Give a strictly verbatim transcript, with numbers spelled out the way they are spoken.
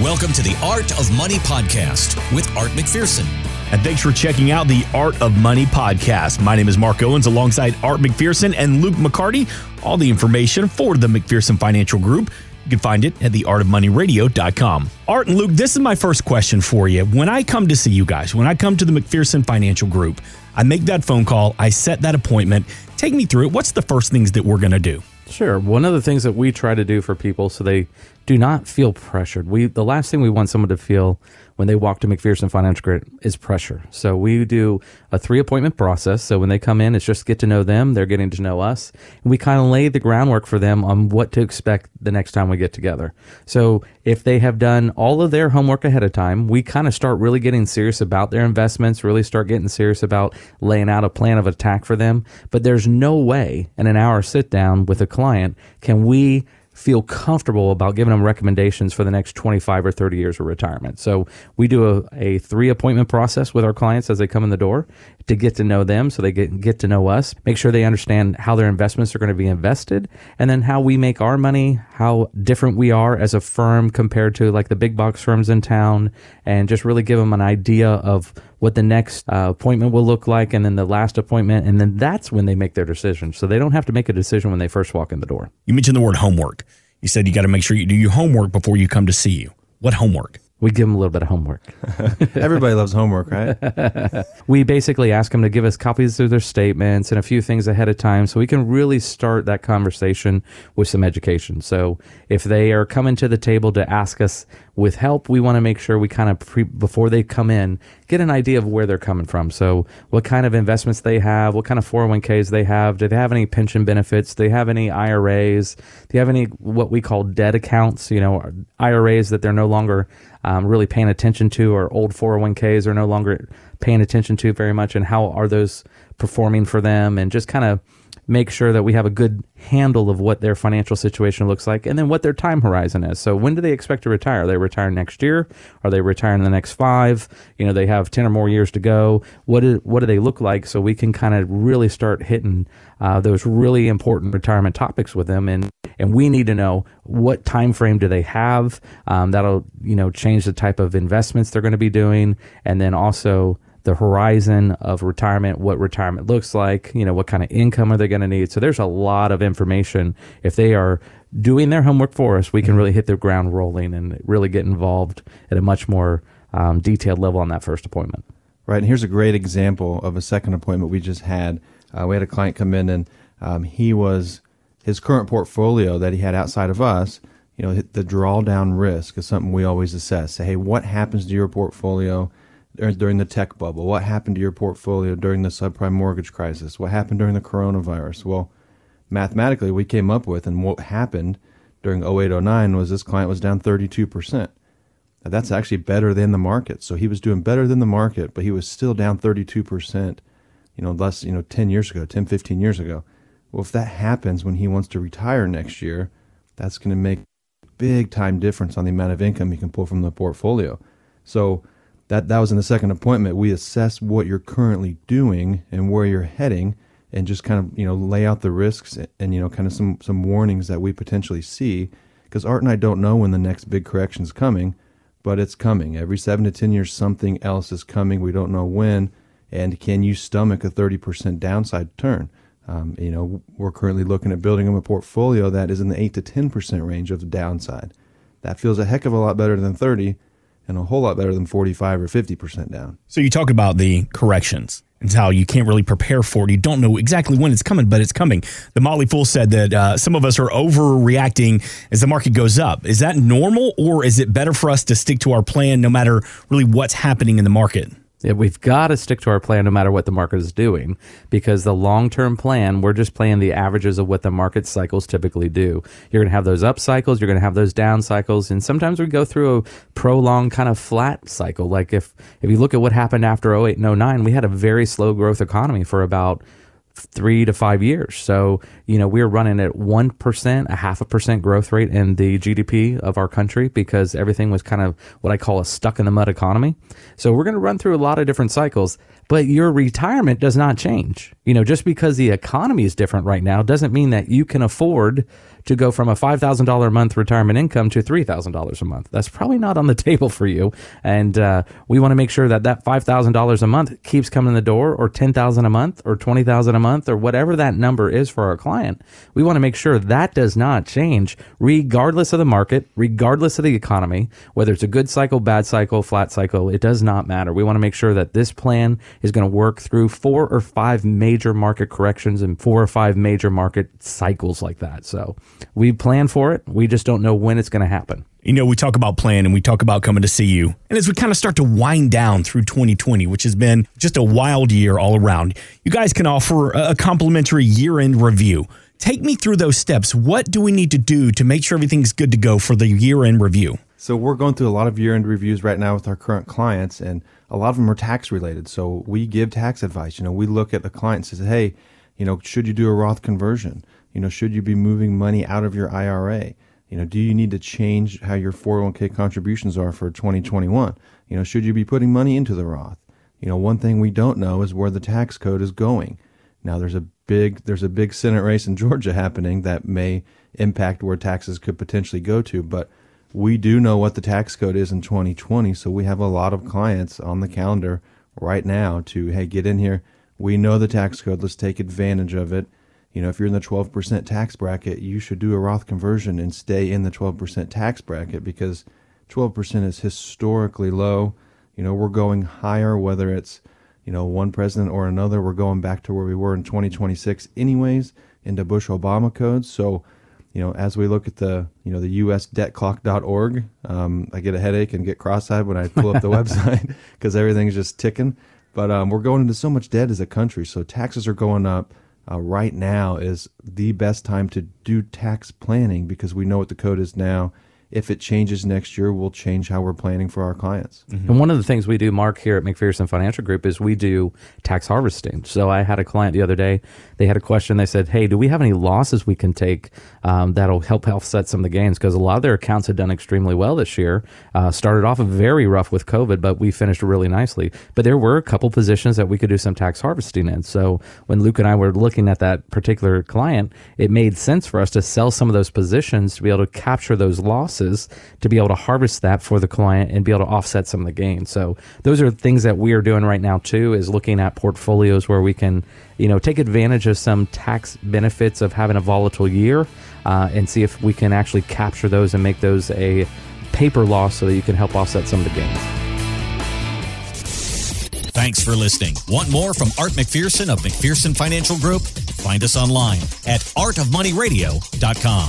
Welcome to the Art of Money Podcast with Art McPherson. And thanks for checking out the Art of Money Podcast. My name is Mark Owens alongside Art McPherson and Luke McCarty. All the information for the McPherson Financial Group, you can find it at the art of money radio dot com. Art and Luke, this is my first question for you. When I come to see you guys, when I come to the McPherson Financial Group, I make that phone call, I set that appointment. Take me through it. What's the first things that we're going to do? Sure. One of the things that we try to do for people so they do not feel pressured. We the last thing we want someone to feel when they walk to McPherson Financial Group is pressure. So we do a three appointment process. So when they come in, it's just get to know them. They're getting to know us. And we kind of lay the groundwork for them on what to expect the next time we get together. So if they have done all of their homework ahead of time, we kind of start really getting serious about their investments, really start getting serious about laying out a plan of attack for them. But there's no way in an hour sit down with a client can we feel comfortable about giving them recommendations for the next twenty-five or thirty years of retirement. So we do a, a three appointment process with our clients as they come in the door to get to know them so they get, get to know us, make sure they understand how their investments are going to be invested, and then how we make our money, how different we are as a firm compared to like the big box firms in town, and just really give them an idea of what the next uh, appointment will look like, and then the last appointment, and then that's when they make their decision. So they don't have to make a decision when they first walk in the door. You mentioned the word homework. You said you got to make sure you do your homework before you come to see you. What homework? We give them a little bit of homework. Everybody loves homework, right? We basically ask them to give us copies of their statements and a few things ahead of time so we can really start that conversation with some education. So if they are coming to the table to ask us with help, we want to make sure we kind of, pre- before they come in, get an idea of where they're coming from. So what kind of investments they have, what kind of four oh one k's they have, do they have any pension benefits, do they have any I R As, do they have any what we call debt accounts, you know, I R As that they're no longer Um, really paying attention to, or old four oh one k's are no longer paying attention to very much, and how are those performing for them, and just kind of make sure that we have a good handle of what their financial situation looks like, and then what their time horizon is. So when do they expect to retire? Are they retiring next year? Are they retiring in the next five? You know, they have ten or more years to go. What do, what do they look like? So we can kind of really start hitting uh, those really important retirement topics with them. And, and we need to know what time frame do they have. Um, that'll, you know, change the type of investments they're going to be doing. And then also the horizon of retirement, what retirement looks like, you know, what kind of income are they going to need. So there's a lot of information. If they are doing their homework for us, we can really hit the ground rolling and really get involved at a much more um, detailed level on that first appointment. Right. And here's a great example of a second appointment we just had. Uh, we had a client come in, and um, he was, his current portfolio that he had outside of us, you know, the drawdown risk is something we always assess. Say, hey, what happens to your portfolio during the tech bubble? What happened to your portfolio during the subprime mortgage crisis? What happened during the coronavirus? Well, mathematically, we came up with, and what happened during oh eight oh nine was this client was down thirty-two percent. Now, that's actually better than the market. So he was doing better than the market, but he was still down thirty-two percent, you know, less, you know, ten years ago, ten, fifteen years ago. Well, if that happens when he wants to retire next year, that's going to make a big time difference on the amount of income he can pull from the portfolio. So That that was in the second appointment. We assess what you're currently doing and where you're heading, and just kind of, you know, lay out the risks and, and you know, kind of some, some warnings that we potentially see, because Art and I don't know when the next big correction is coming, but it's coming. Every seven to ten years, something else is coming. We don't know when, and can you stomach a thirty percent downside turn? Um, you know, we're currently looking at building a portfolio that is in the eight to ten percent range of the downside. That feels a heck of a lot better than thirty. And a whole lot better than forty-five or fifty percent down. So you talk about the corrections and how you can't really prepare for it. You don't know exactly when it's coming, but it's coming. The Motley Fool said that uh, some of us are overreacting as the market goes up. Is that normal, or is it better for us to stick to our plan no matter really what's happening in the market? Yeah, we've got to stick to our plan no matter what the market is doing, because the long-term plan, we're just playing the averages of what the market cycles typically do. You're going to have those up cycles, you're going to have those down cycles, and sometimes we go through a prolonged kind of flat cycle. Like if, if you look at what happened after oh eight and oh nine, we had a very slow growth economy for about three to five years. So, you know, we're running at one percent, a half a percent growth rate in the G D P of our country because everything was kind of what I call a stuck in the mud economy. So we're going to run through a lot of different cycles, but your retirement does not change. You know, just because the economy is different right now doesn't mean that you can afford to go from a five thousand dollars a month retirement income to three thousand dollars a month. That's probably not on the table for you. And uh, we want to make sure that that five thousand dollars a month keeps coming in the door, or ten thousand dollars a month, or twenty thousand dollars a month, or whatever that number is for our client. We want to make sure that does not change regardless of the market, regardless of the economy, whether it's a good cycle, bad cycle, flat cycle, it does not matter. We want to make sure that this plan is going to work through four or five major market corrections and four or five major market cycles like that. So we plan for it. We just don't know when it's going to happen. You know, we talk about plan and we talk about coming to see you. And as we kind of start to wind down through twenty twenty, which has been just a wild year all around, you guys can offer a complimentary year-end review. Take me through those steps. What do we need to do to make sure everything's good to go for the year-end review? So we're going through a lot of year-end reviews right now with our current clients, and a lot of them are tax-related. So we give tax advice. You know, we look at the client and say, hey, you know, should you do a Roth conversion? You know, should you be moving money out of your I R A? You know, do you need to change how your four oh one k contributions are for twenty twenty-one? You know, should you be putting money into the Roth? You know, one thing we don't know is where the tax code is going. Now, there's a big there's a big Senate race in Georgia happening that may impact where taxes could potentially go to, but we do know what the tax code is in twenty twenty, so we have a lot of clients on the calendar right now to, hey, get in here. We know the tax code. Let's take advantage of it. You know, if you're in the twelve percent tax bracket, you should do a Roth conversion and stay in the twelve percent tax bracket because twelve percent is historically low. You know, we're going higher, whether it's, you know, one president or another. We're going back to where we were in twenty twenty-six anyways, into Bush Obama codes. So, you know, as we look at the, you know, the U S debt clock dot org, um, I get a headache and get cross-eyed when I pull up the website because everything's just ticking. But um, we're going into so much debt as a country, so taxes are going up. Uh, right now is the best time to do tax planning because we know what the code is now. If it changes next year, we'll change how we're planning for our clients. Mm-hmm. And one of the things we do, Mark, here at McPherson Financial Group is we do tax harvesting. So I had a client the other day. They had a question. They said, hey, do we have any losses we can take um, that'll help offset some of the gains? Because a lot of their accounts have done extremely well this year. Uh, started off very rough with COVID, but we finished really nicely. But there were a couple positions that we could do some tax harvesting in. So when Luke and I were looking at that particular client, it made sense for us to sell some of those positions to be able to capture those losses, to be able to harvest that for the client and be able to offset some of the gains. So those are things that we are doing right now too, is looking at portfolios where we can, you know, take advantage of some tax benefits of having a volatile year uh, and see if we can actually capture those and make those a paper loss so that you can help offset some of the gains. Thanks for listening. Want more from Art McPherson of McPherson Financial Group? Find us online at art of money radio dot com.